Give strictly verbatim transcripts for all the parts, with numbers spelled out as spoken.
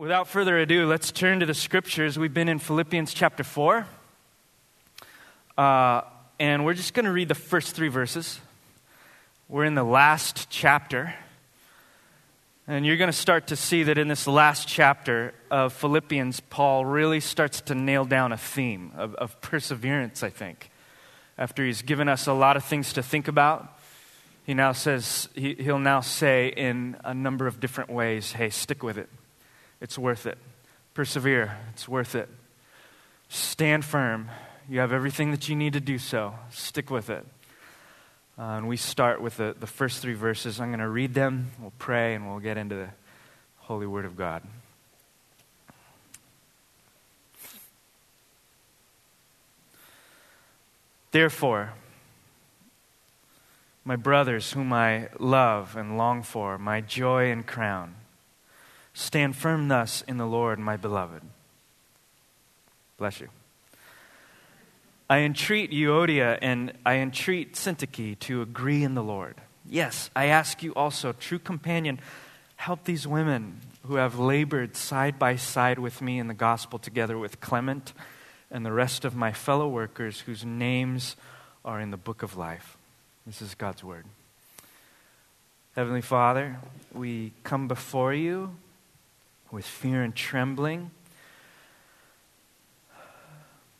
without further ado, let's turn to the scriptures. We've been in Philippians chapter four, uh, and we're just going to read the first three verses. We're in the last chapter, and you're going to start to see that in this last chapter of Philippians, Paul really starts to nail down a theme of, of perseverance, I think. After he's given us a lot of things to think about, he now says, he, he'll now say in a number of different ways, hey, stick with it. It's worth it. Persevere. It's worth it. Stand firm. You have everything that you need to do so. Stick with it. Uh, and we start with the, the first three verses. I'm going to read them. We'll pray and we'll get into the Holy Word of God. Therefore, my brothers whom I love and long for, my joy and crown, stand firm thus in the Lord, my beloved. Bless you. I entreat Euodia and I entreat Syntyche to agree in the Lord. Yes, I ask you also, true companion, help these women who have labored side by side with me in the gospel together with Clement and the rest of my fellow workers whose names are in the book of life. This is God's word. Heavenly Father, we come before you with fear and trembling,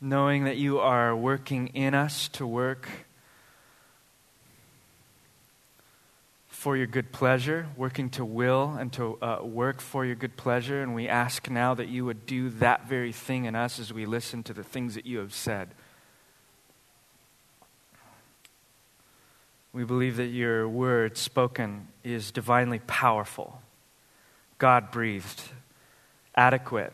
knowing that you are working in us to work for your good pleasure, working to will and to uh, work for your good pleasure. And we ask now that you would do that very thing in us as we listen to the things that you have said. We believe that your word spoken is divinely powerful, God-breathed, adequate,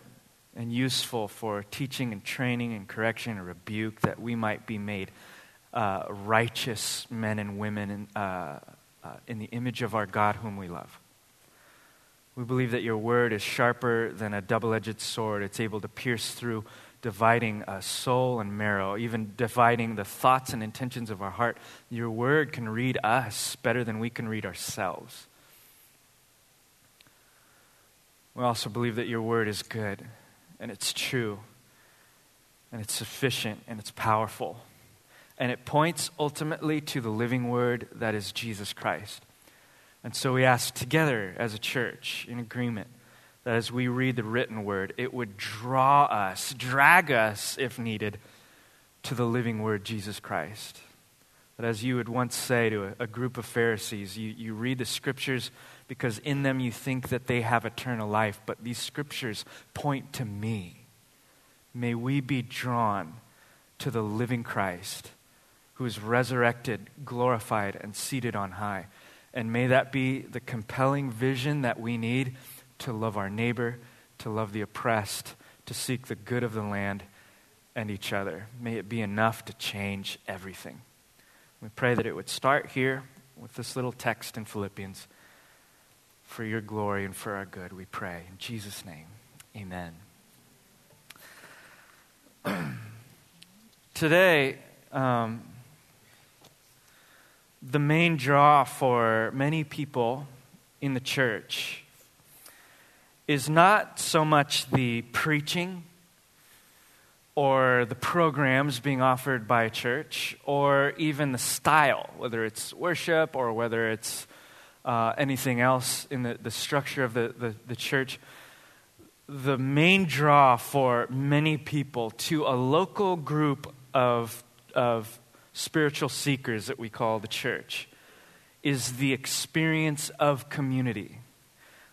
and useful for teaching and training and correction and rebuke, that we might be made uh, righteous men and women in, uh, uh, in the image of our God whom we love. We believe that your word is sharper than a double-edged sword. It's able to pierce through, dividing uh, soul and marrow, even dividing the thoughts and intentions of our heart. Your word can read us better than we can read ourselves. We also believe that your word is good, and it's true, and it's sufficient, and it's powerful. And it points ultimately to the living word that is Jesus Christ. And so we ask together as a church in agreement that as we read the written word, it would draw us, drag us if needed, to the living word, Jesus Christ. That as you would once say to a, a group of Pharisees, you, you read the scriptures because in them you think that they have eternal life, but these scriptures point to me. May we be drawn to the living Christ, who is resurrected, glorified, and seated on high. And may that be the compelling vision that we need to love our neighbor, to love the oppressed, to seek the good of the land and each other. May it be enough to change everything. We pray that it would start here with this little text in Philippians. For your glory and for our good, we pray. In Jesus' name, amen. Today, um, the main draw for many people in the church is not so much the preaching or the programs being offered by a church or even the style, whether it's worship or whether it's uh, anything else in the, the structure of the, the, the church. The main draw for many people to a local group of, of spiritual seekers that we call the church is the experience of community.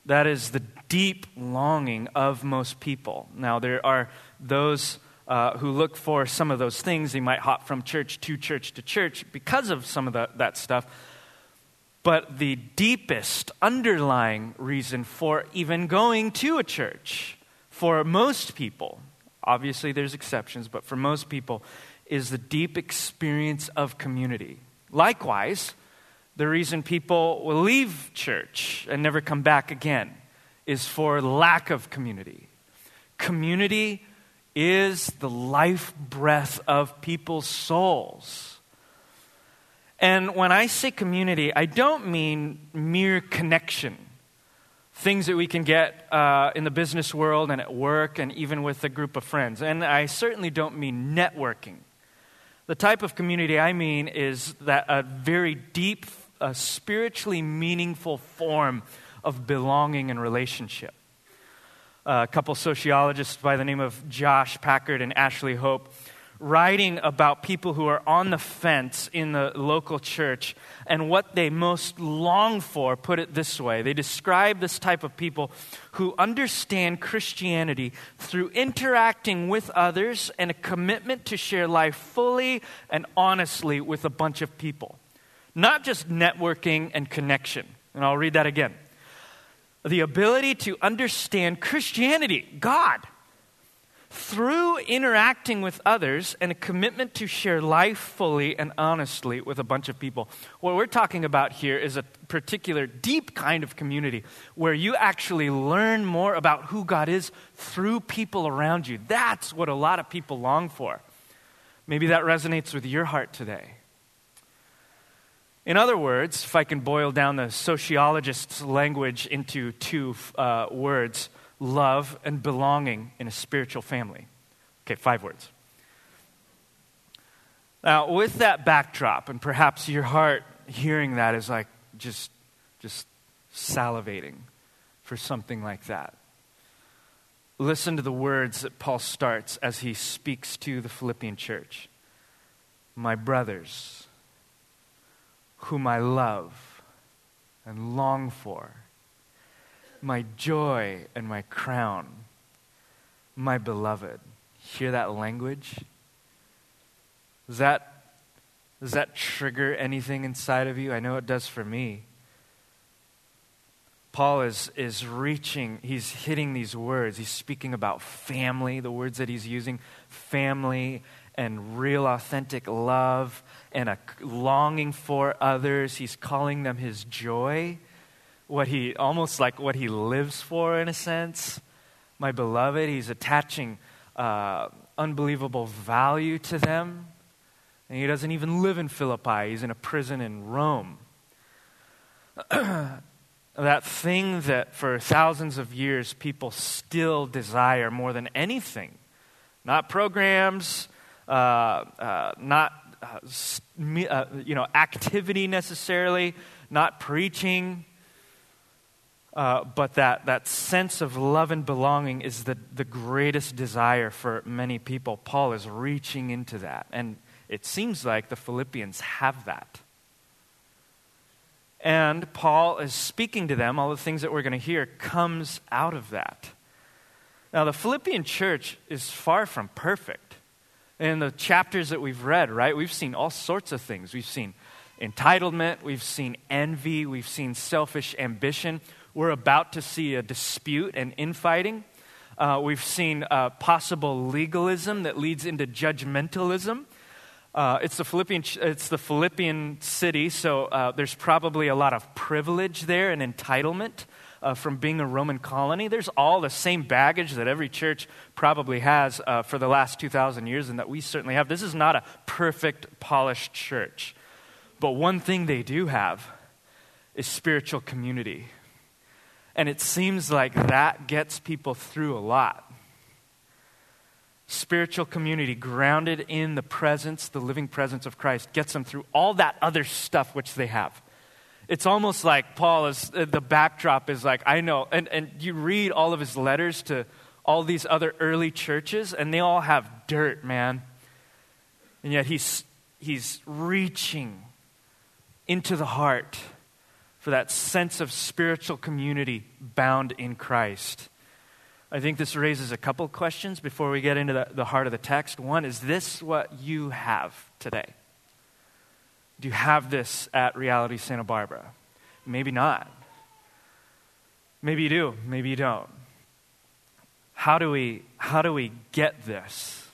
That is the deep longing of most people. Now, there are those uh, who look for some of those things. They might hop from church to church to church because of some of the, that stuff. But the deepest underlying reason for even going to a church, for most people, obviously there's exceptions, but for most people, is the deep experience of community. Likewise, the reason people will leave church and never come back again is for lack of community. Community is the life breath of people's souls. And when I say community, I don't mean mere connection things that we can get uh, in the business world and at work and even with a group of friends. And I certainly don't mean networking. The type of community I mean is that a very deep, a spiritually meaningful form of belonging and relationship. A couple sociologists by the name of Josh Packard and Ashley Hope writing about people who are on the fence in the local church and what they most long for, put it this way. They describe this type of people who understand Christianity through interacting with others and a commitment to share life fully and honestly with a bunch of people. Not just networking and connection. And I'll read that again. The ability to understand Christianity, God, through interacting with others and a commitment to share life fully and honestly with a bunch of people. What we're talking about here is a particular deep kind of community where you actually learn more about who God is through people around you. That's what a lot of people long for. Maybe that resonates with your heart today. In other words, if I can boil down the sociologist's language into two uh, words, love and belonging in a spiritual family. Okay, five words. Now, with that backdrop, and perhaps your heart hearing that is like just, just salivating for something like that. Listen to the words that Paul starts as he speaks to the Philippian church. My brothers, whom I love and long for, my joy and my crown, my beloved. Hear that language? Does that, does that trigger anything inside of you? I know it does for me. Paul is, is reaching, he's hitting these words. He's speaking about family, the words that he's using, family and real authentic love and a longing for others. He's calling them his joy. What he, almost like what he lives for in a sense. My beloved, he's attaching uh, unbelievable value to them. And he doesn't even live in Philippi. He's in a prison in Rome. That thing that for thousands of years people still desire more than anything. Not programs, uh, uh, not uh, uh, you know activity necessarily, not preaching. Uh, but that, that sense of love and belonging is the, the greatest desire for many people. Paul is reaching into that. And it seems like the Philippians have that. And Paul is speaking to them. All the things that we're going to hear comes out of that. Now, the Philippian church is far from perfect. In the chapters that we've read, right, we've seen all sorts of things. We've seen entitlement. We've seen envy. We've seen selfish ambition. We're about to see a dispute and infighting. Uh, we've seen uh, possible legalism that leads into judgmentalism. Uh, it's the Philippian, it's the Philippian city, so uh, there's probably a lot of privilege there and entitlement uh, from being a Roman colony. There's all the same baggage that every church probably has uh, for the last two thousand years and that we certainly have. This is not a perfect, polished church. But one thing they do have is spiritual community. And it seems like that gets people through a lot. Spiritual community grounded in the presence, the living presence of Christ, gets them through all that other stuff which they have. It's almost like Paul is, the backdrop is like, I know, and, and you read all of his letters to all these other early churches, and they all have dirt, man. And yet he's he's reaching into the heart for that sense of spiritual community bound in Christ. I think this raises a couple questions before we get into the, the heart of the text. One, is this what you have today? Do you have this at Reality Santa Barbara? Maybe not. Maybe you do, maybe you don't. How do we, how do we get this?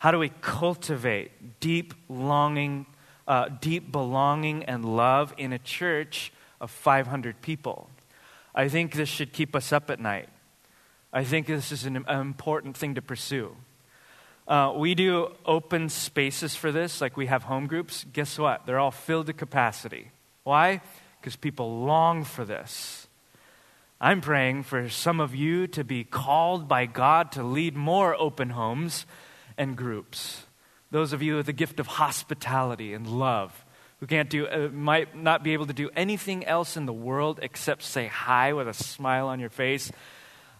How do we cultivate deep longing, uh, deep belonging and love in a church of five hundred people? I think this should keep us up at night. I think this is an important thing to pursue. Uh, we do open spaces for this, like we have home groups. Guess what? They're all filled to capacity. Why? Because people long for this. I'm praying for some of you to be called by God to lead more open homes and groups. Those of you with the gift of hospitality and love, who can't do, uh, might not be able to do anything else in the world except say hi with a smile on your face,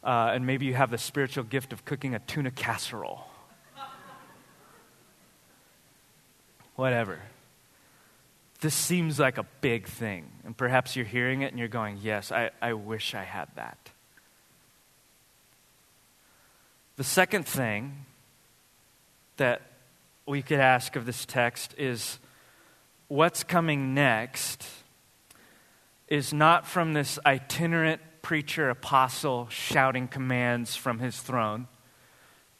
uh, and maybe you have the spiritual gift of cooking a tuna casserole. Whatever. This seems like a big thing, and perhaps you're hearing it and you're going, yes, I, I wish I had that. The second thing that we could ask of this text is, what's coming next is not from this itinerant preacher apostle shouting commands from his throne,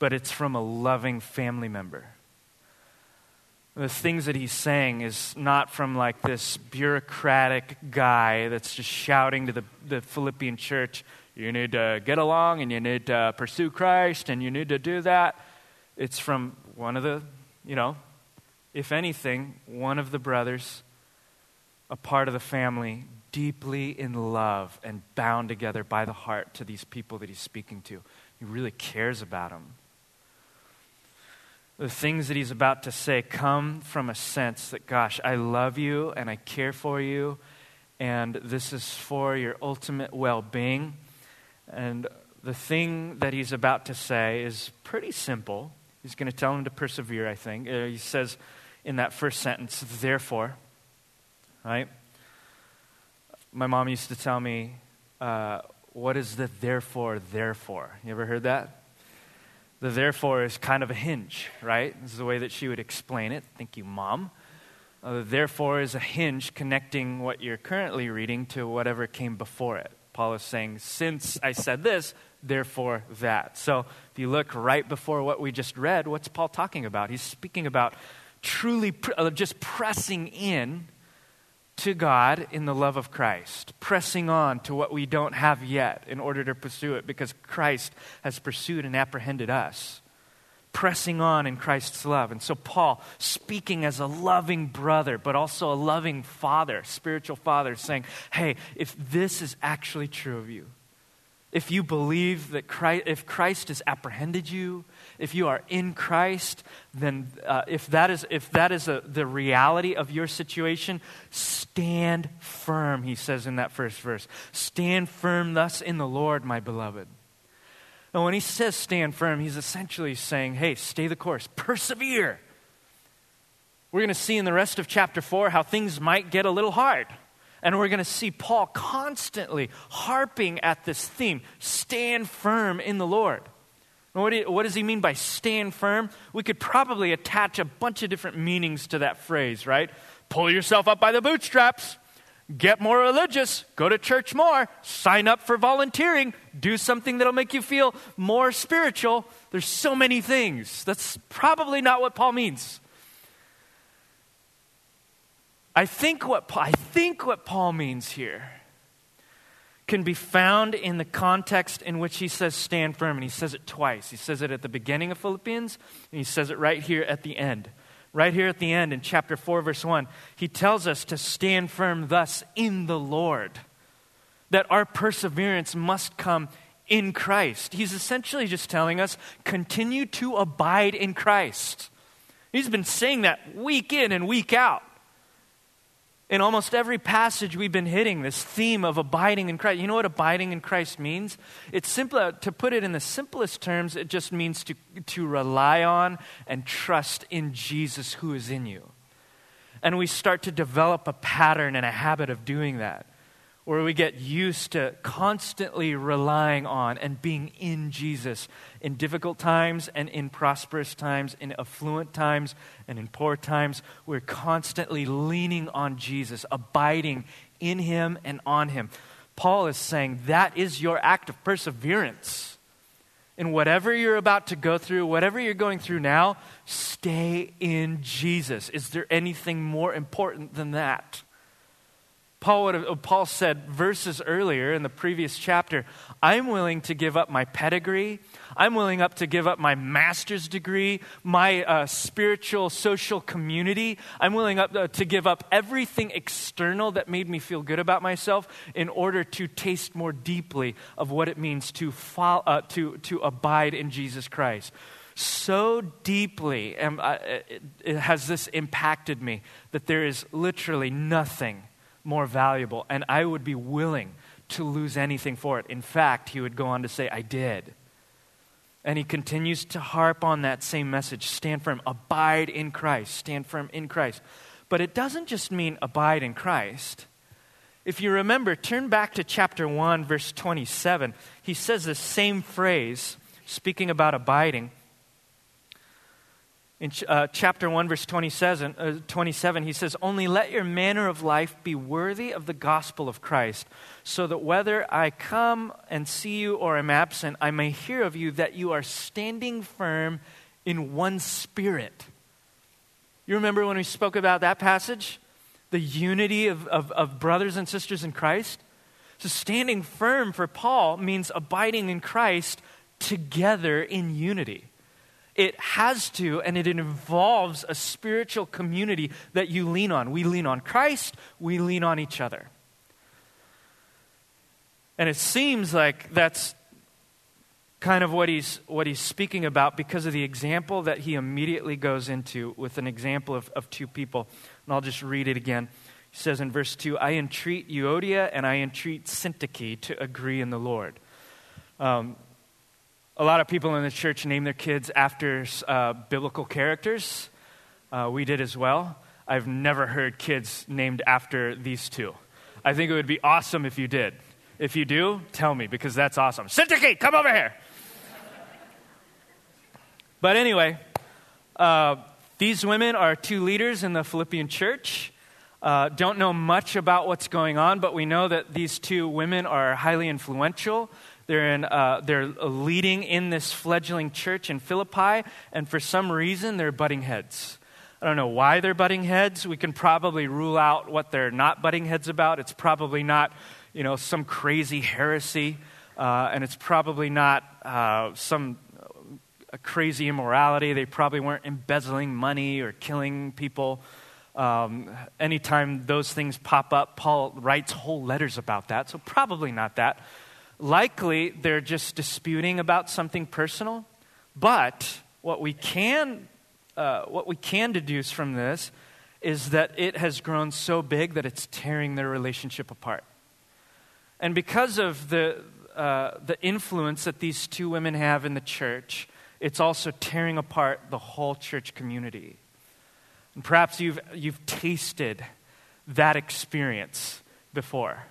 but it's from a loving family member. The things that he's saying is not from like this bureaucratic guy that's just shouting to the, the Philippian church, you need to get along and you need to pursue Christ and you need to do that. It's from one of the, you know, if anything, one of the brothers, a part of the family, deeply in love and bound together by the heart to these people that he's speaking to. He really cares about them. The things that he's about to say come from a sense that, gosh, I love you and I care for you and this is for your ultimate well-being. And the thing that he's about to say is pretty simple. He's going to tell him to persevere, I think. He says in that first sentence, therefore, right? My mom used to tell me, uh, what is the therefore, therefore? You ever heard that? The therefore is kind of a hinge, right? This is the way that she would explain it. Thank you, Mom. Uh, the therefore is a hinge connecting what you're currently reading to whatever came before it. Paul is saying, since I said this, therefore that. So if you look right before what we just read, what's Paul talking about? He's speaking about truly pr- uh, just pressing in to God in the love of Christ, pressing on to what we don't have yet in order to pursue it because Christ has pursued and apprehended us, pressing on in Christ's love. And so Paul, speaking as a loving brother, but also a loving father, spiritual father, saying, hey, if this is actually true of you, if you believe that Christ, if Christ has apprehended you, if you are in Christ, then uh, if that is if that is a, the reality of your situation, stand firm, he says in that first verse. Stand firm thus in the Lord, my beloved. And when he says stand firm, he's essentially saying, hey, stay the course, persevere. We're going to see in the rest of chapter four how things might get a little hard. And we're going to see Paul constantly harping at this theme, stand firm in the Lord. What, do you, what does he mean by stand firm? We could probably attach a bunch of different meanings to that phrase, right? Pull yourself up by the bootstraps, get more religious, go to church more, sign up for volunteering, do something that'll make you feel more spiritual. There's so many things. That's probably not what Paul means. I think what I think what Paul means here can be found in the context in which he says stand firm, and he says it twice. He says it at the beginning of Philippians, and he says it right here at the end. Right here at the end in chapter four, verse one, he tells us to stand firm thus in the Lord, that our perseverance must come in Christ. He's essentially just telling us, continue to abide in Christ. He's been saying that week in and week out. In almost every passage we've been hitting this theme of abiding in Christ. You know what abiding in Christ means? It's simpler, to put it in the simplest terms, it just means to, to rely on and trust in Jesus who is in you. And we start to develop a pattern and a habit of doing that, where we get used to constantly relying on and being in Jesus in difficult times and in prosperous times, in affluent times and in poor times. We're constantly leaning on Jesus, abiding in him and on him. Paul is saying that is your act of perseverance. In whatever you're about to go through, whatever you're going through now, stay in Jesus. Is there anything more important than that? Paul would have, Paul said verses earlier in the previous chapter, I'm willing to give up my pedigree. I'm willing up to give up my master's degree, my uh, spiritual social community. I'm willing up uh, to give up everything external that made me feel good about myself in order to taste more deeply of what it means to follow, uh, to to abide in Jesus Christ. So deeply am I, it, it has this impacted me that there is literally nothing more valuable, and I would be willing to lose anything for it. In fact, he would go on to say, I did. And he continues to harp on that same message. Stand firm, abide in Christ, stand firm in Christ. But it doesn't just mean abide in Christ. If you remember, turn back to chapter one, verse twenty-seven. He says the same phrase, speaking about abiding. In uh, chapter one, verse twenty-seven, he says, only let your manner of life be worthy of the gospel of Christ, so that whether I come and see you or am absent, I may hear of you that you are standing firm in one spirit. You remember when we spoke about that passage? The unity of, of, of brothers and sisters in Christ? So standing firm for Paul means abiding in Christ together in unity. It has to, and it involves a spiritual community that you lean on. We lean on Christ, we lean on each other. And it seems like that's kind of what he's what he's speaking about because of the example that he immediately goes into with an example of, of two people. And I'll just read it again. He says in verse two, I entreat Euodia and I entreat Syntyche to agree in the Lord. Um A lot of people in the church name their kids after uh, biblical characters. Uh, we did as well. I've never heard kids named after these two. I think it would be awesome if you did. If you do, tell me, because that's awesome. Syntyche, come over here. But anyway, uh, these women are two leaders in the Philippian church. Uh, don't know much about what's going on, but we know that these two women are highly influential. They're in, uh, they're leading in this fledgling church in Philippi, and for some reason, they're butting heads. I don't know why they're butting heads. We can probably rule out what they're not butting heads about. It's probably not, you know, some crazy heresy, uh, and it's probably not uh, some uh, crazy immorality. They probably weren't embezzling money or killing people. Um, anytime those things pop up, Paul writes whole letters about that, so probably not that. Likely, they're just disputing about something personal, but what we can uh, what we can deduce from this is that it has grown so big that it's tearing their relationship apart. And because of the uh, the influence that these two women have in the church, it's also tearing apart the whole church community. And perhaps you've you've tasted that experience before.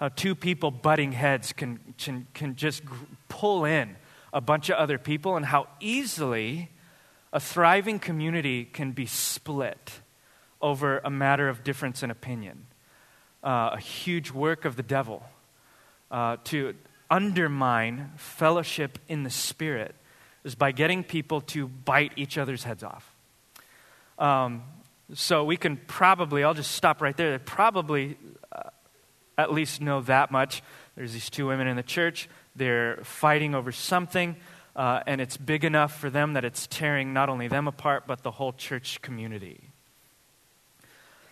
Uh, two people butting heads can, can, can just gr- pull in a bunch of other people, and how easily a thriving community can be split over a matter of difference in opinion. Uh, a huge work of the devil uh, to undermine fellowship in the Spirit is by getting people to bite each other's heads off. Um, so we can probably, I'll just stop right there, probably... Uh, at least know that much. There's these two women in the church. They're fighting over something, uh, and it's big enough for them that it's tearing not only them apart, but the whole church community.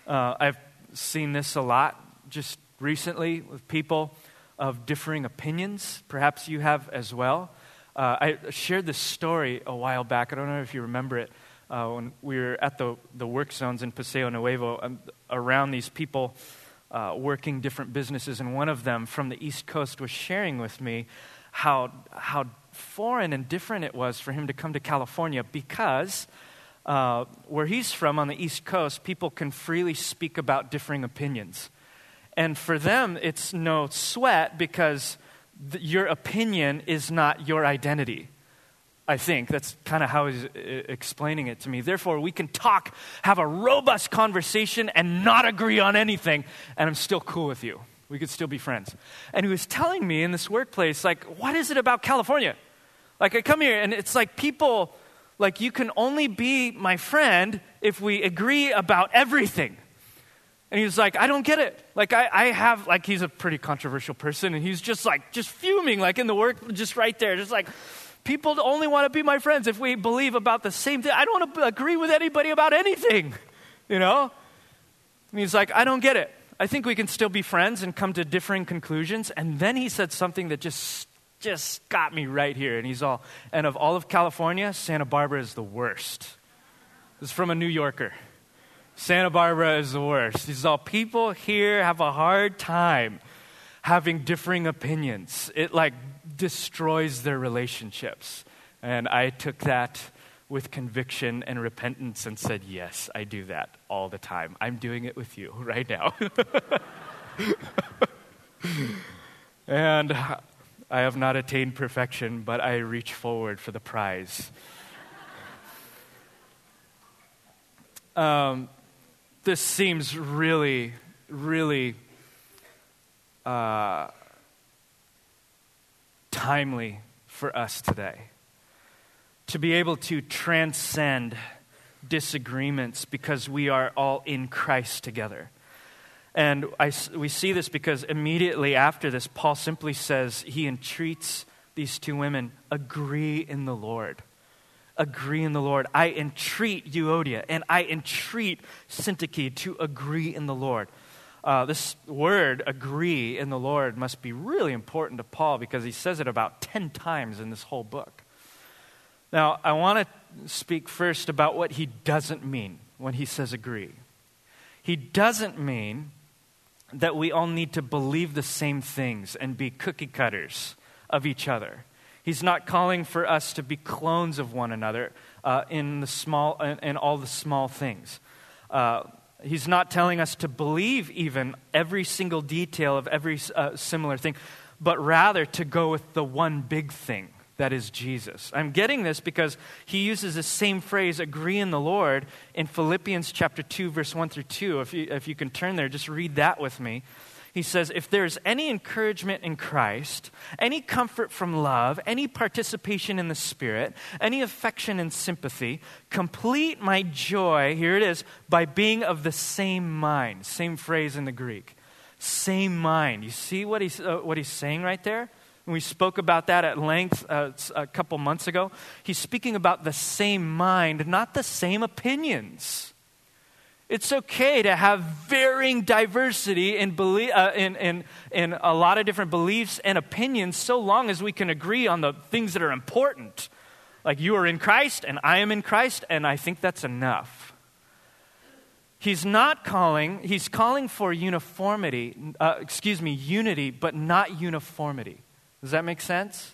Uh, I've seen this a lot just recently with people of differing opinions. Perhaps you have as well. Uh, I shared this story a while back. I don't know if you remember it. Uh, when we were at the, the work zones in Paseo Nuevo, um, around these people... Uh, working different businesses, and one of them from the East Coast was sharing with me how how foreign and different it was for him to come to California because uh, where he's from on the East Coast, people can freely speak about differing opinions. And for them, it's no sweat because th- your opinion is not your identity. I think that's kind of how he's explaining it to me. Therefore, we can talk, have a robust conversation, and not agree on anything, and I'm still cool with you. We could still be friends. And he was telling me in this workplace, like, what is it about California? Like, I come here, and it's like people, like, you can only be my friend if we agree about everything. And he's like, I don't get it. Like, I, I have, like, he's a pretty controversial person. And he's just, like, just fuming, like, in the work, just right there. Just like, people only want to be my friends if we believe about the same thing. I don't want to agree with anybody about anything, you know? And he's like, I don't get it. I think we can still be friends and come to differing conclusions. And then he said something that just, just got me right here. And he's all, and of all of California, Santa Barbara is the worst. This is from a New Yorker. Santa Barbara is the worst. These all people here have a hard time having differing opinions. It like destroys their relationships. And I took that with conviction and repentance and said, yes, I do that all the time. I'm doing it with you right now. And I have not attained perfection, but I reach forward for the prize. Um, This seems really, really uh, timely for us today. To be able to transcend disagreements because we are all in Christ together. And I, we see this because immediately after this, Paul simply says he entreats these two women, agree in the Lord. Agree in the Lord. I entreat Euodia and I entreat Syntyche to agree in the Lord. Uh, this word, agree in the Lord, must be really important to Paul because he says it about ten times in this whole book. Now, I want to speak first about what he doesn't mean when he says agree. He doesn't mean that we all need to believe the same things and be cookie cutters of each other. He's not calling for us to be clones of one another uh, in the small, in, in all the small things. Uh, he's not telling us to believe even every single detail of every uh, similar thing, but rather to go with the one big thing that is Jesus. I'm getting this because he uses the same phrase, "agree in the Lord," in Philippians chapter two, verse one through two. If you, if you can turn there, just read that with me. He says, if there's any encouragement in Christ, any comfort from love, any participation in the Spirit, any affection and sympathy, complete my joy, here it is, by being of the same mind. Same phrase in the Greek. Same mind. You see what he's, uh, what he's saying right there? And we spoke about that at length uh, a couple months ago. He's speaking about the same mind, not the same opinions. It's okay to have varying diversity in, belie- uh, in, in, in a lot of different beliefs and opinions so long as we can agree on the things that are important. Like you are in Christ and I am in Christ, and I think that's enough. He's not calling, he's calling for uniformity, uh, excuse me, unity, but not uniformity. Does that make sense?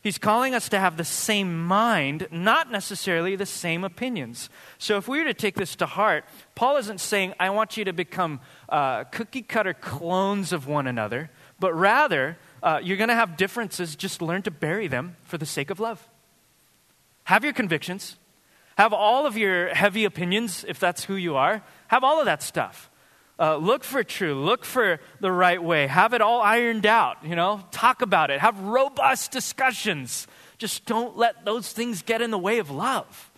He's calling us to have the same mind, not necessarily the same opinions. So if we were to take this to heart, Paul isn't saying, I want you to become uh, cookie-cutter clones of one another, but rather, uh, you're going to have differences, just learn to bury them for the sake of love. Have your convictions. Have all of your heavy opinions, if that's who you are. Have all of that stuff. Uh, look for true, look for the right way, have it all ironed out, you know, talk about it, have robust discussions. Just don't let those things get in the way of love.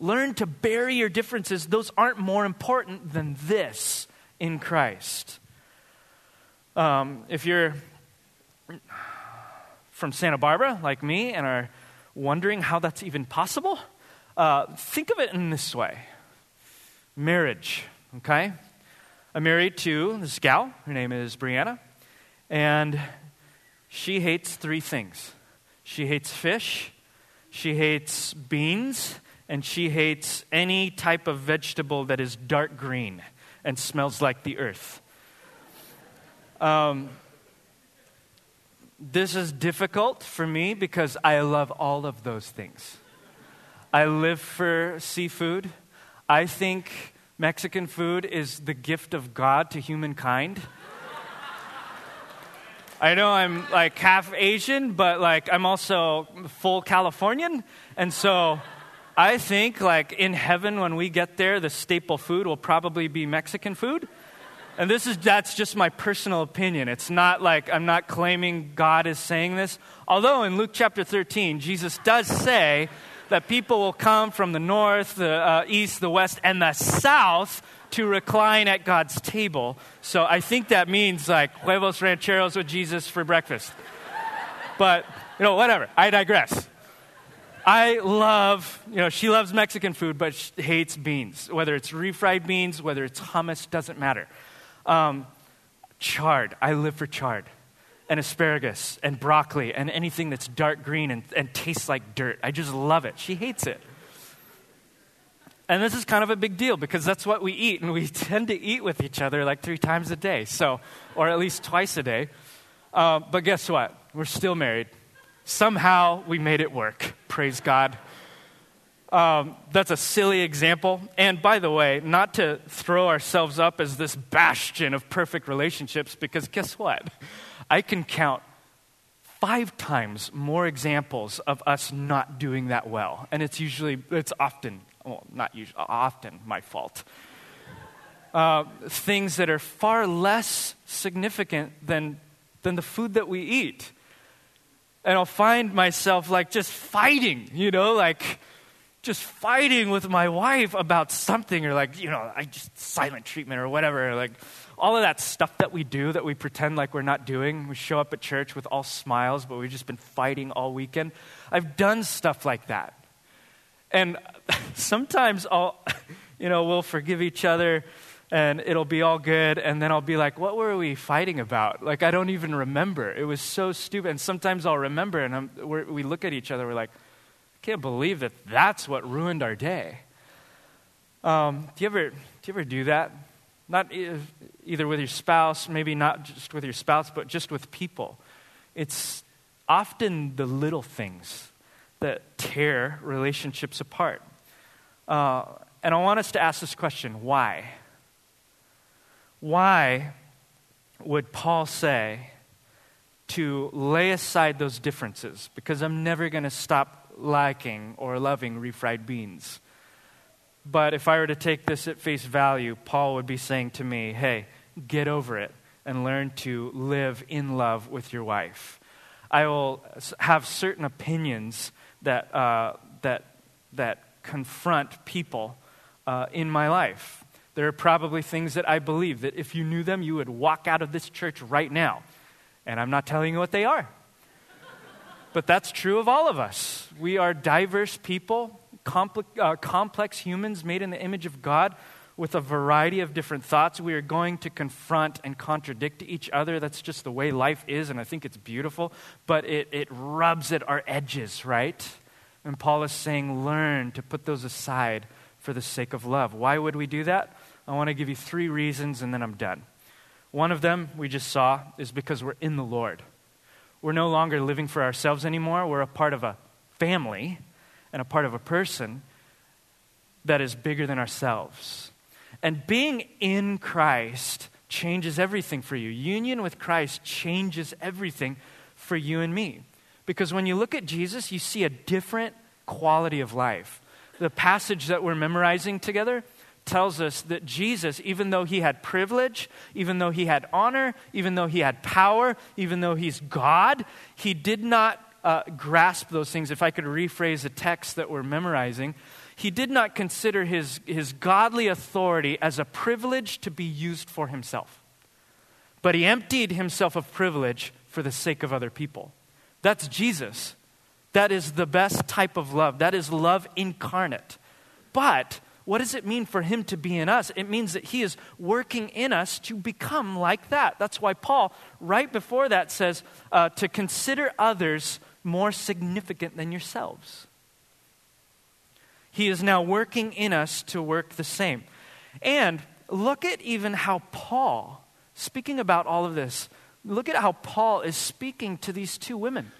Learn to bury your differences. Those aren't more important than this in Christ. Um, if you're from Santa Barbara, like me, and are wondering how that's even possible, uh, think of it in this way. Marriage, okay? I'm married to this gal, her name is Brianna, and she hates three things. She hates fish, she hates beans, and she hates any type of vegetable that is dark green and smells like the earth. Um, this is difficult for me because I love all of those things. I live for seafood. I think Mexican food is the gift of God to humankind. I know I'm like half Asian, but like I'm also full Californian. And so I think like in heaven when we get there, the staple food will probably be Mexican food. And this is, that's just my personal opinion. It's not like I'm not claiming God is saying this. Although in Luke chapter thirteen, Jesus does say that people will come from the north, the uh, east, the west, and the south to recline at God's table. So I think that means like huevos rancheros with Jesus for breakfast. But, you know, whatever. I digress. I love, you know, she loves Mexican food, but she hates beans. Whether it's refried beans, whether it's hummus, doesn't matter. Um, chard. I live for chard. And asparagus and broccoli and anything that's dark green and, and tastes like dirt. I just love it. She hates it. And this is kind of a big deal because that's what we eat, and we tend to eat with each other like three times a day, so, or at least twice a day. Uh, but guess what? We're still married. Somehow we made it work. Praise God. Um, that's a silly example. And by the way, not to throw ourselves up as this bastion of perfect relationships, because guess what? I can count five times more examples of us not doing that well. And it's usually, it's often, well, not usually, often my fault. Uh, things that are far less significant than than the food that we eat. And I'll find myself like just fighting, you know, like just fighting with my wife about something, or like, you know, I just silent treatment or whatever, or like all of that stuff that we do that we pretend like we're not doing. We show up at church with all smiles, but we've just been fighting all weekend. I've done stuff like that. And sometimes I'll, you know, we'll forgive each other and it'll be all good. And then I'll be like, what were we fighting about? Like, I don't even remember. It was so stupid. And sometimes I'll remember and I'm, we're, we look at each other. We're like, I can't believe that that's what ruined our day. Um, do you ever, do you ever do that? Not either with your spouse, maybe not just with your spouse, but just with people. It's often the little things that tear relationships apart. Uh, and I want us to ask this question, why? Why would Paul say to lay aside those differences? Because I'm never going to stop liking or loving refried beans. But if I were to take this at face value, Paul would be saying to me, hey, get over it and learn to live in love with your wife. I will have certain opinions that uh, that that confront people uh, in my life. There are probably things that I believe that if you knew them, you would walk out of this church right now. And I'm not telling you what they are. But that's true of all of us. We are diverse people. Complex, uh, complex humans made in the image of God with a variety of different thoughts. We are going to confront and contradict each other. That's just the way life is, and I think it's beautiful, but it, it rubs at our edges, right? And Paul is saying, learn to put those aside for the sake of love. Why would we do that? I want to give you three reasons, and then I'm done. One of them, we just saw, is because we're in the Lord. We're no longer living for ourselves anymore. We're a part of a family and a part of a person that is bigger than ourselves. And being in Christ changes everything for you. Union with Christ changes everything for you and me. Because when you look at Jesus, you see a different quality of life. The passage that we're memorizing together tells us that Jesus, even though he had privilege, even though he had honor, even though he had power, even though he's God, he did not Uh, grasp those things. If I could rephrase the text that we're memorizing, he did not consider his, his godly authority as a privilege to be used for himself. But he emptied himself of privilege for the sake of other people. That's Jesus. That is the best type of love. That is love incarnate. But what does it mean for him to be in us? It means that he is working in us to become like that. That's why Paul, right before that, says uh, to consider others more significant than yourselves. He is now working in us to work the same. And look at even how Paul, speaking about all of this, look at how Paul is speaking to these two women.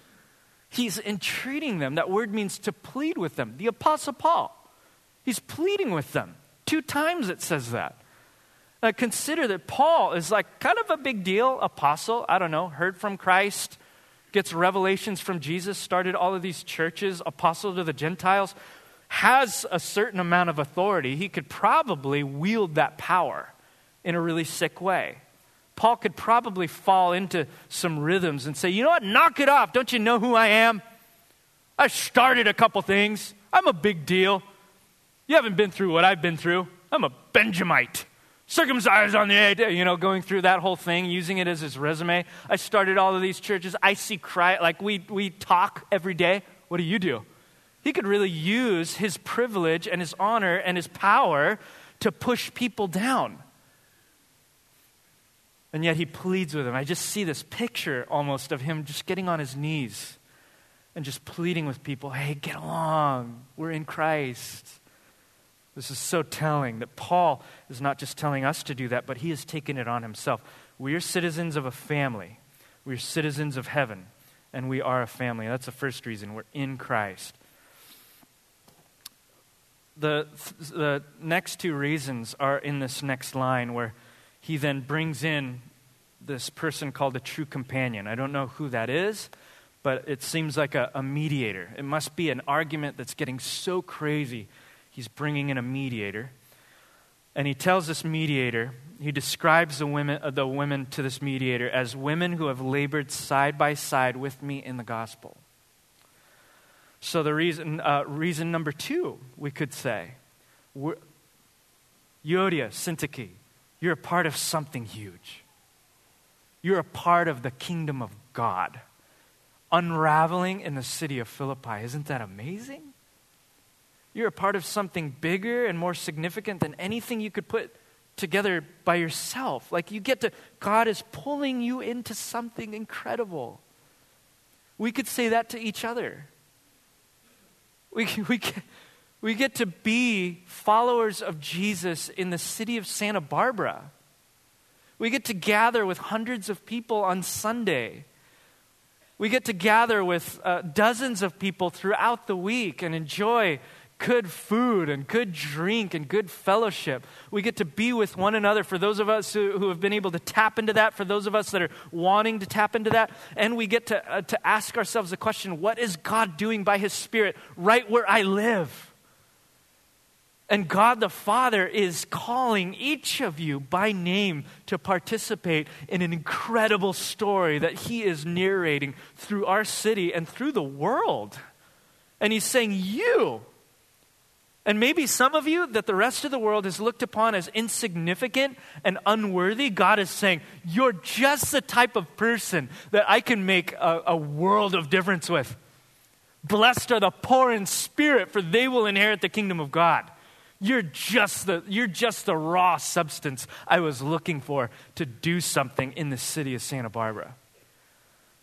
He's entreating them. That word means to plead with them. The Apostle Paul. He's pleading with them. Two times it says that. Now consider that Paul is like kind of a big deal, apostle, I don't know, heard from Christ, gets revelations from Jesus, started all of these churches, apostle to the Gentiles, has a certain amount of authority. He could probably wield that power in a really sick way. Paul could probably fall into some rhythms and say, you know what, knock it off. Don't you know who I am? I started a couple things. I'm a big deal. You haven't been through what I've been through. I'm a Benjamite. Circumcised on the eighth day, you know, going through that whole thing, using it as his resume. I started all of these churches. I see Christ, like we we talk every day. What do you do? He could really use his privilege and his honor and his power to push people down. And yet he pleads with them. I just see this picture almost of him just getting on his knees and just pleading with people, hey, get along. We're in Christ. This is so telling that Paul is not just telling us to do that, but he has taken it on himself. We are citizens of a family. We are citizens of heaven, and we are a family. That's the first reason. We're in Christ. The, the next two reasons are in this next line where he then brings in this person called a true companion. I don't know who that is, but it seems like a, a mediator. It must be an argument that's getting so crazy. He's bringing in a mediator, and he tells this mediator, he describes the women, the women to this mediator as women who have labored side by side with me in the gospel. So the reason, uh, reason number two, we could say, Euodia, Syntyche, you're a part of something huge. You're a part of the kingdom of God, unraveling in the city of Philippi. Isn't that amazing? You're a part of something bigger and more significant than anything you could put together by yourself. Like you get to, God is pulling you into something incredible. We could say that to each other. We, we, we get to be followers of Jesus in the city of Santa Barbara. We get to gather with hundreds of people on Sunday. We get to gather with uh, dozens of people throughout the week and enjoy good food and good drink and good fellowship. We get to be with one another, for those of us who, who have been able to tap into that, for those of us that are wanting to tap into that, and we get to uh, to ask ourselves the question, what is God doing by His Spirit right where I live? And God the Father is calling each of you by name to participate in an incredible story that He is narrating through our city and through the world. And He's saying, you... And maybe some of you that the rest of the world is looked upon as insignificant and unworthy, God is saying, you're just the type of person that I can make a, a world of difference with. Blessed are the poor in spirit, for they will inherit the kingdom of God. You're just the, you're just the raw substance I was looking for to do something in the city of Santa Barbara.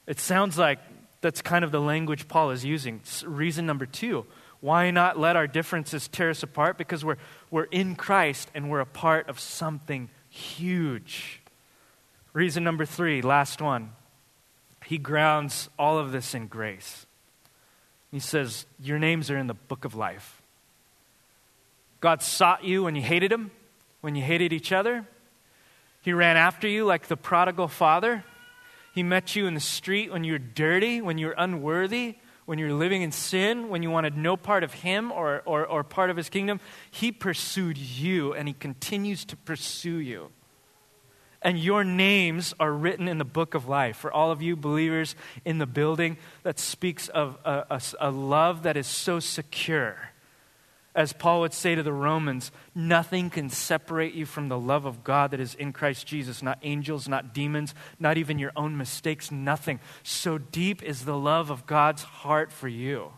It sounds like that's kind of the language Paul is using. It's reason number two. Why not let our differences tear us apart? Because we're we're in Christ and we're a part of something huge. Reason number three, last one. He grounds all of this in grace. He says, your names are in the book of life. God sought you when you hated Him, when you hated each other. He ran after you like the prodigal father. He met you in the street when you were dirty, when you were unworthy, when you're living in sin, when you wanted no part of Him or, or, or part of His kingdom. He pursued you, and He continues to pursue you. And your names are written in the book of life. For all of you believers in the building, that speaks of a, a, a love that is so secure. As Paul would say to the Romans, nothing can separate you from the love of God that is in Christ Jesus. Not angels, not demons, not even your own mistakes, nothing. So deep is the love of God's heart for you.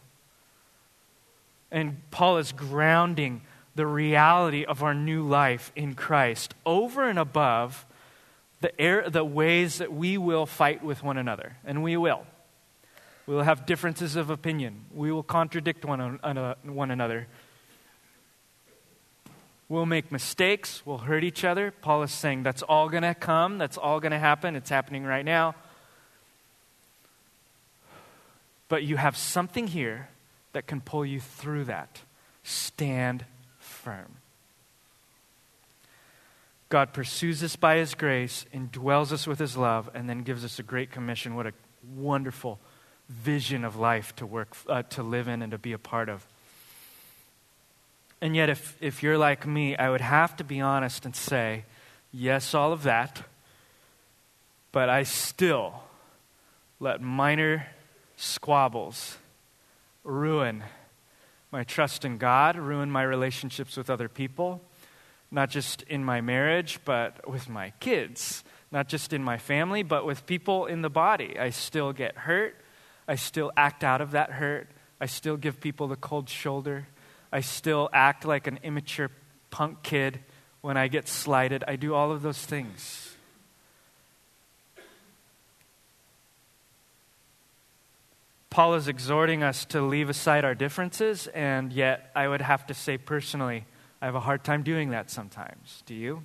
And Paul is grounding the reality of our new life in Christ over and above the, air, the ways that we will fight with one another. And we will. We will have differences of opinion. We will contradict one, uh, one another. We'll make mistakes. We'll hurt each other. Paul is saying that's all going to come. That's all going to happen. It's happening right now. But you have something here that can pull you through that. Stand firm. God pursues us by His grace, indwells us with His love, and then gives us a great commission. What a wonderful vision of life to work, uh, to live in and to be a part of. And yet, if, if you're like me, I would have to be honest and say, yes, all of that, but I still let minor squabbles ruin my trust in God, ruin my relationships with other people, not just in my marriage, but with my kids, not just in my family, but with people in the body. I still get hurt. I still act out of that hurt. I still give people the cold shoulder. I still act like an immature punk kid when I get slighted. I do all of those things. Paul is exhorting us to leave aside our differences, and yet I would have to say personally, I have a hard time doing that sometimes. Do you?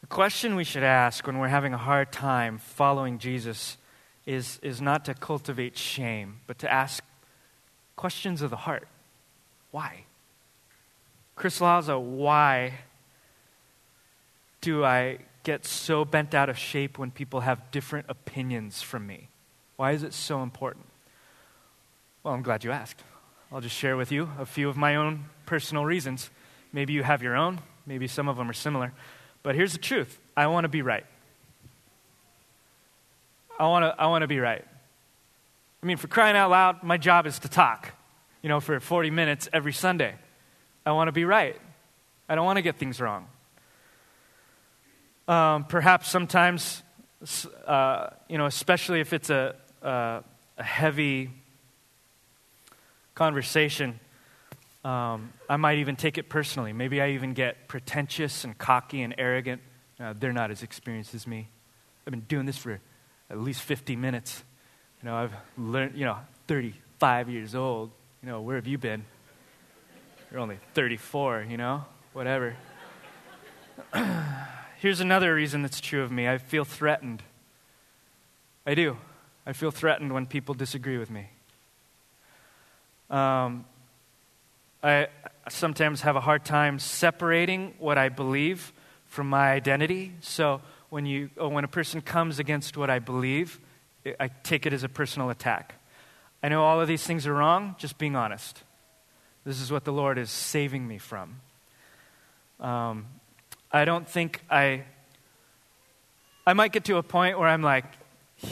The question we should ask when we're having a hard time following Jesus is, is not to cultivate shame, but to ask questions of the heart. Why? Chris Lazo, why do I get so bent out of shape when people have different opinions from me? Why is it so important? Well, I'm glad you asked. I'll just share with you a few of my own personal reasons. Maybe you have your own. Maybe some of them are similar. But here's the truth. I want to be right. I want to I want to be right. I mean, for crying out loud, my job is to talk, you know, for forty minutes every Sunday. I want to be right. I don't want to get things wrong. Um, perhaps sometimes, uh, you know, especially if it's a, a, a heavy conversation, um, I might even take it personally. Maybe I even get pretentious and cocky and arrogant. Uh, they're not as experienced as me. I've been doing this for at least fifty minutes. You know, I've learned, you know, thirty-five years old. You know, where have you been? You're only thirty-four, you know, whatever. Here's another reason that's true of me. I feel threatened. I do. I feel threatened when people disagree with me. Um, I sometimes have a hard time separating what I believe from my identity. So when you, oh, when a person comes against what I believe, it, I take it as a personal attack. I know all of these things are wrong, just being honest. This is what the Lord is saving me from. Um, I don't think I... I might get to a point where I'm like,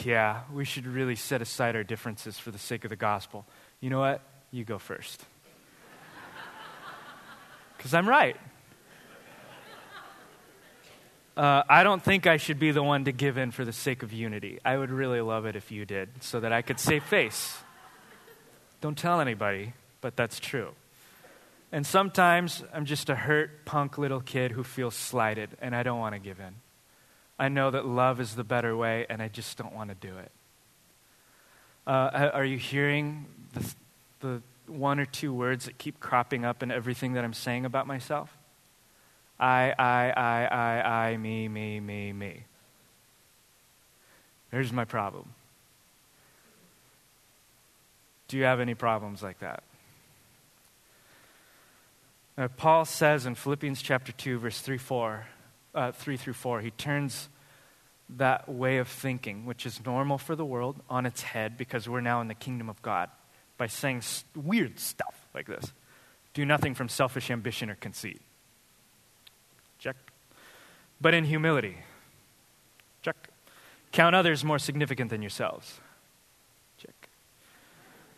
yeah, we should really set aside our differences for the sake of the gospel. You know what? You go first. Because I'm right. Uh, I don't think I should be the one to give in for the sake of unity. I would really love it if you did, so that I could save face. Don't tell anybody, but that's true. And sometimes I'm just a hurt, punk little kid who feels slighted, and I don't want to give in. I know that love is the better way, and I just don't want to do it. Uh, are you hearing the, the one or two words that keep cropping up in everything that I'm saying about myself? I, I, I, I, I, me, me, me, me. Here's my problem. Do you have any problems like that? Now, Paul says in Philippians chapter two, verse three, four, uh, three through four, he turns that way of thinking, which is normal for the world, on its head, because we're now in the kingdom of God, by saying st- weird stuff like this. Do nothing from selfish ambition or conceit. Check. But in humility. Check. Count others more significant than yourselves.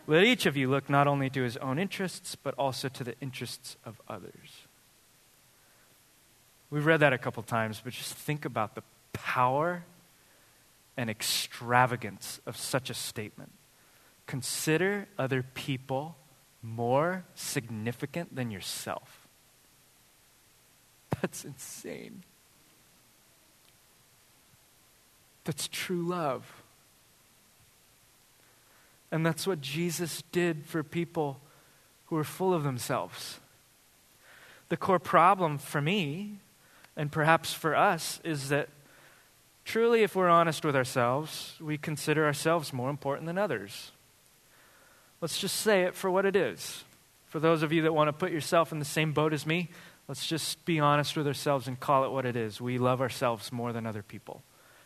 Let each of you look not only to his own interests, but also to the interests of others. We've read that a couple times, but just think about the power and extravagance of such a statement. Consider other people more significant than yourself. That's insane. That's true love. And that's what Jesus did for people who were full of themselves. The core problem for me, and perhaps for us, is that truly, if we're honest with ourselves, we consider ourselves more important than others. Let's just say it for what it is. For those of you that want to put yourself in the same boat as me, let's just be honest with ourselves and call it what it is. We love ourselves more than other people.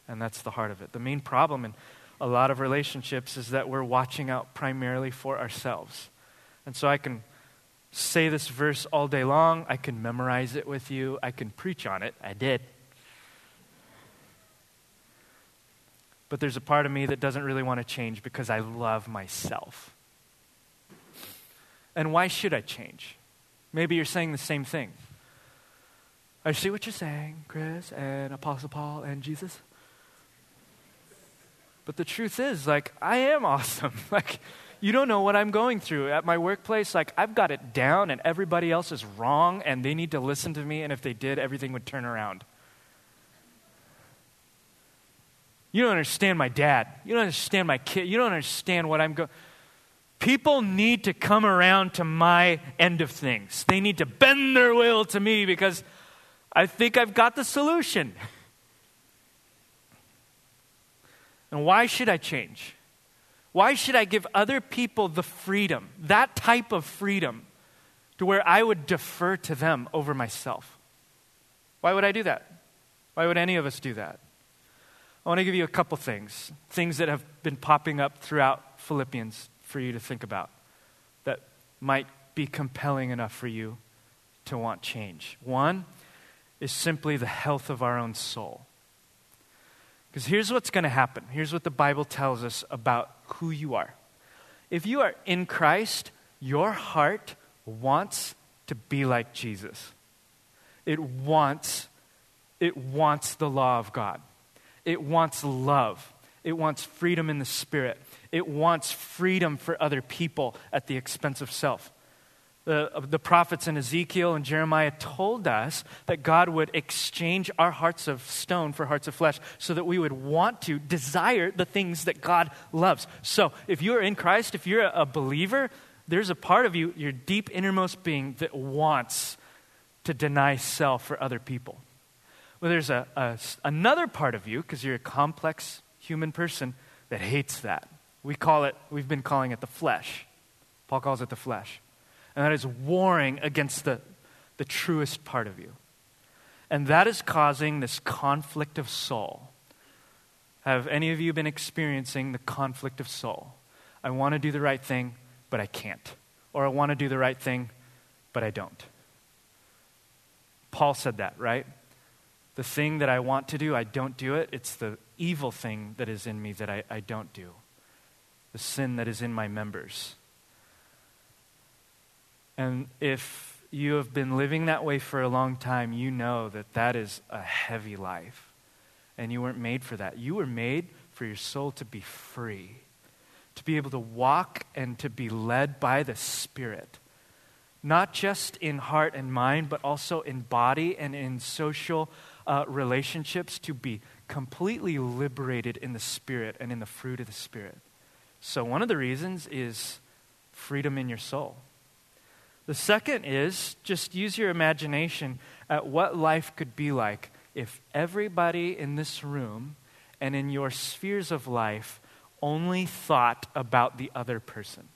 And that's the heart of it. The main problem in a lot of relationships is that we're watching out primarily for ourselves. And so I can say this verse all day long. I can memorize it with you. I can preach on it. I did. But there's a part of me that doesn't really want to change because I love myself. And why should I change? Maybe you're saying the same thing. I see what you're saying, Chris and Apostle Paul and Jesus. But the truth is, like, I am awesome. Like, you don't know what I'm going through. At my workplace, like, I've got it down and everybody else is wrong and they need to listen to me, and if they did, everything would turn around. You don't understand my dad. You don't understand my kid. You don't understand what I'm going... People need to come around to my end of things. They need to bend their will to me because I think I've got the solution. And why should I change? Why should I give other people the freedom, that type of freedom, to where I would defer to them over myself? Why would I do that? Why would any of us do that? I want to give you a couple things, things that have been popping up throughout Philippians for you to think about that might be compelling enough for you to want change. One is simply the health of our own soul. Because here's what's going to happen. Here's what the Bible tells us about who you are. If you are in Christ, your heart wants to be like Jesus. It wants, it wants the law of God. It wants love. It wants freedom in the Spirit. It wants freedom for other people at the expense of self. The, the prophets in Ezekiel and Jeremiah told us that God would exchange our hearts of stone for hearts of flesh so that we would want to desire the things that God loves. So if you're in Christ, if you're a believer, there's a part of you, your deep innermost being, that wants to deny self for other people. Well, there's a, a, another part of you, because you're a complex human person, that hates that. We call it, we've been calling it the flesh. Paul calls it the flesh. And that is warring against the, the truest part of you. And that is causing this conflict of soul. Have any of you been experiencing the conflict of soul? I want to do the right thing, but I can't. Or I want to do the right thing, but I don't. Paul said that, right? The thing that I want to do, I don't do it. It's the evil thing that is in me that I, I don't do. The sin that is in my members. And if you have been living that way for a long time, you know that that is a heavy life. And you weren't made for that. You were made for your soul to be free, to be able to walk and to be led by the Spirit, not just in heart and mind, but also in body and in social uh, relationships, to be completely liberated in the Spirit and in the fruit of the Spirit. So one of the reasons is freedom in your soul. The second is just use your imagination at what life could be like if everybody in this room and in your spheres of life only thought about the other person.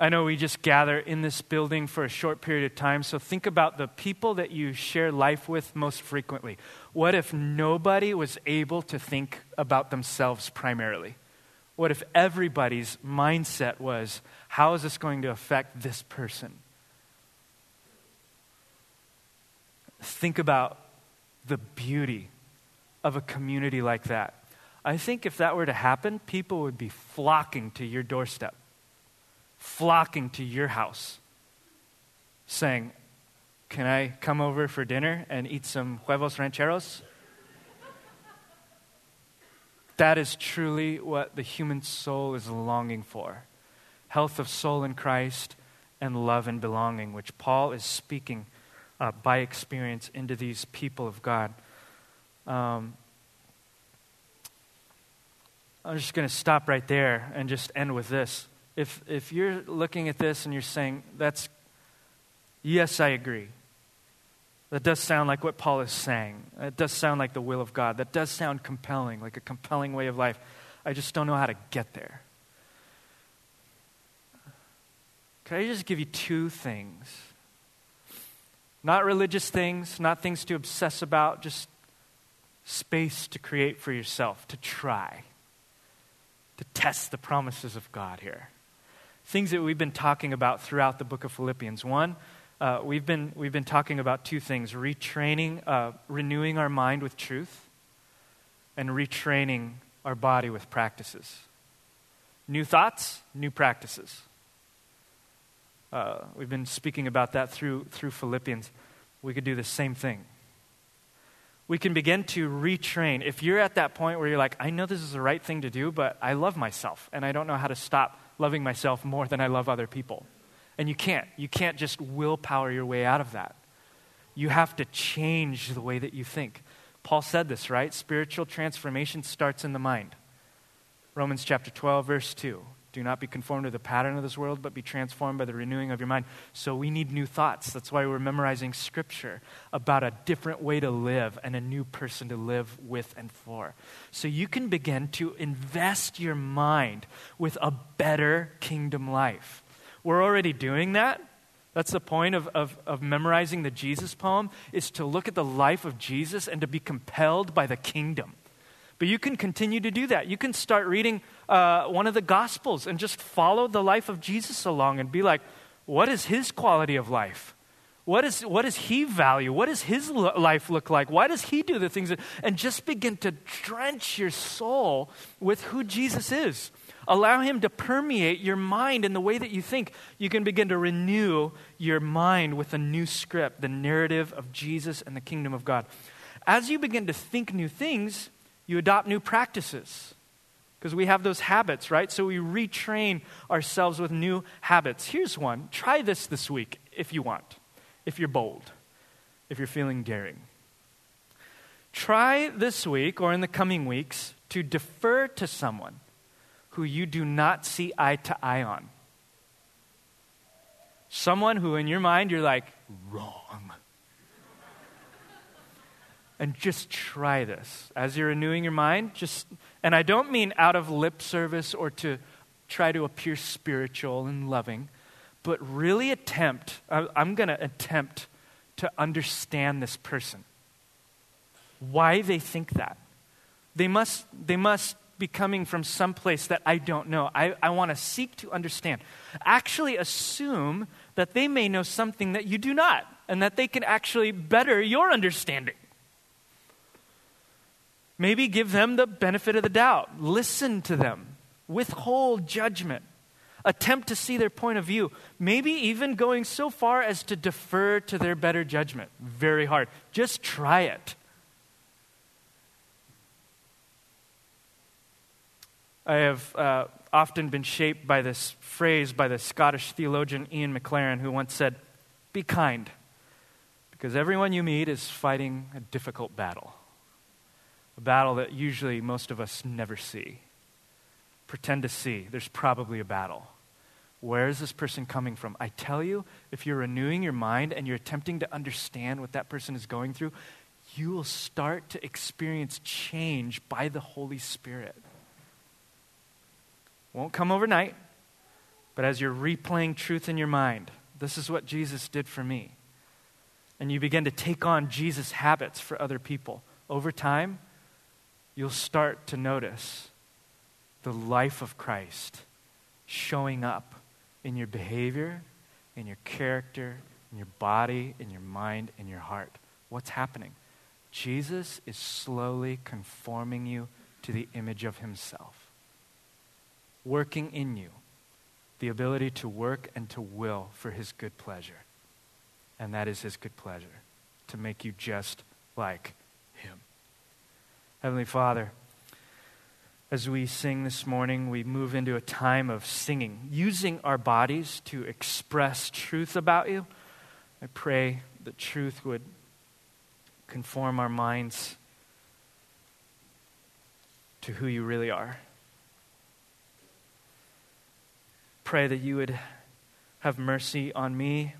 I know we just gather in this building for a short period of time, so think about the people that you share life with most frequently. What if nobody was able to think about themselves primarily? What if everybody's mindset was, how is this going to affect this person? Think about the beauty of a community like that. I think if that were to happen, people would be flocking to your doorstep, flocking to your house, saying, can I come over for dinner and eat some huevos rancheros? That is truly what the human soul is longing for. Health of soul in Christ and love and belonging, which Paul is speaking uh, by experience into these people of God. Um, I'm just going to stop right there and just end with this. If if you're looking at this and you're saying, that's, yes, I agree. That does sound like what Paul is saying. It does sound like the will of God. That does sound compelling, like a compelling way of life. I just don't know how to get there. Can I just give you two things? Not religious things, not things to obsess about, just space to create for yourself, to try, to test the promises of God here. Things that we've been talking about throughout the book of Philippians. One, Uh, we've been we've been talking about two things: retraining, uh, renewing our mind with truth, and retraining our body with practices. new thoughts, new practices. Uh, we've been speaking about that through through Philippians. We could do the same thing. We can begin to retrain. If you're at that point where you're like, I know this is the right thing to do, but I love myself, and I don't know how to stop loving myself more than I love other people. And you can't. You can't just willpower your way out of that. You have to change the way that you think. Paul said this, right? Spiritual transformation starts in the mind. Romans chapter twelve, verse two. Do not be conformed to the pattern of this world, but be transformed by the renewing of your mind. So we need new thoughts. That's why we're memorizing scripture about a different way to live and a new person to live with and for. So you can begin to invest your mind with a better kingdom life. We're already doing that. That's the point of, of, of memorizing the Jesus poem, is to look at the life of Jesus and to be compelled by the kingdom. But you can continue to do that. You can start reading uh, one of the Gospels and just follow the life of Jesus along and be like, what is his quality of life? What is what does he value? What does his lo- life look like? Why does he do the things? That, and just begin to drench your soul with who Jesus is. Allow him to permeate your mind in the way that you think. You can begin to renew your mind with a new script, the narrative of Jesus and the kingdom of God. As you begin to think new things, you adopt new practices because we have those habits, right? So we retrain ourselves with new habits. Here's one. Try this this week if you want, if you're bold, if you're feeling daring. Try this week or in the coming weeks to defer to someone who you do not see eye to eye on. Someone who in your mind you're like, wrong. And just try this. As you're renewing your mind, just, and I don't mean out of lip service or to try to appear spiritual and loving, but really attempt, I, I'm going to attempt to understand this person. Why they think that. They must, they must be coming from some place that I don't know. I, I want to seek to understand. Actually assume that they may know something that you do not, and that they can actually better your understanding. Maybe give them the benefit of the doubt. Listen to them. Withhold judgment. Attempt to see their point of view. Maybe even going so far as to defer to their better judgment. Very hard. Just try it. I have uh, often been shaped by this phrase by the Scottish theologian Ian McLaren, who once said, "Be kind, because everyone you meet is fighting a difficult battle." A battle that usually most of us never see. Pretend to see. There's probably a battle. Where is this person coming from? I tell you, if you're renewing your mind and you're attempting to understand what that person is going through, you will start to experience change by the Holy Spirit. Won't come overnight, but as you're replaying truth in your mind, this is what Jesus did for me. And you begin to take on Jesus' habits for other people. Over time, you'll start to notice the life of Christ showing up in your behavior, in your character, in your body, in your mind, in your heart. What's happening? Jesus is slowly conforming you to the image of himself, working in you the ability to work and to will for his good pleasure. And that is his good pleasure, to make you just like him. Heavenly Father, as we sing this morning, we move into a time of singing, using our bodies to express truth about you. I pray that truth would conform our minds to who you really are. Pray that you would have mercy on me.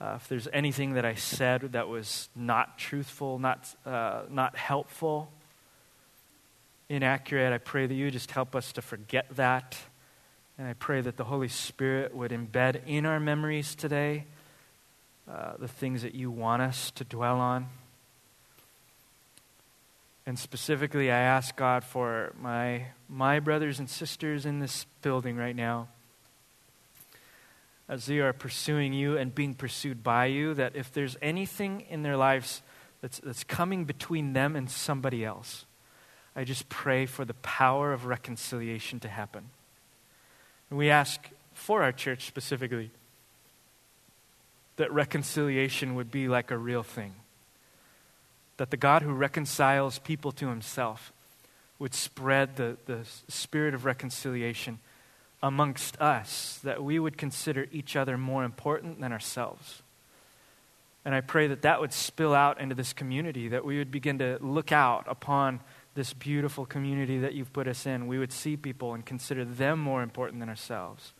Uh, if there's anything that I said that was not truthful, not uh, not helpful, inaccurate, I pray that you just help us to forget that. And I pray that the Holy Spirit would embed in our memories today uh, the things that you want us to dwell on. And specifically, I ask God for my my brothers and sisters in this building right now, as they are pursuing you and being pursued by you, that if there's anything in their lives that's, that's coming between them and somebody else, I just pray for the power of reconciliation to happen. And we ask for our church specifically that reconciliation would be like a real thing. That the God who reconciles people to himself would spread the, the spirit of reconciliation amongst us, that we would consider each other more important than ourselves. And I pray that that would spill out into this community, that we would begin to look out upon this beautiful community that you've put us in. We would see people and consider them more important than ourselves.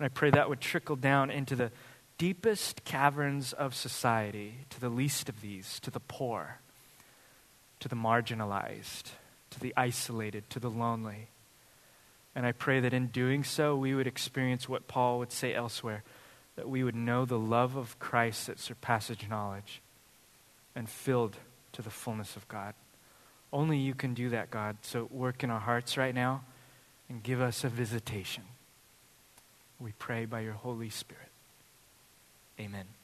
And I pray that would trickle down into the deepest caverns of society, to the least of these, to the poor, to the marginalized, to the isolated, to the lonely. And I pray that in doing so, we would experience what Paul would say elsewhere, that we would know the love of Christ that surpasses knowledge and filled to the fullness of God. Only you can do that, God. So work in our hearts right now and give us a visitation. We pray by your Holy Spirit. Amen.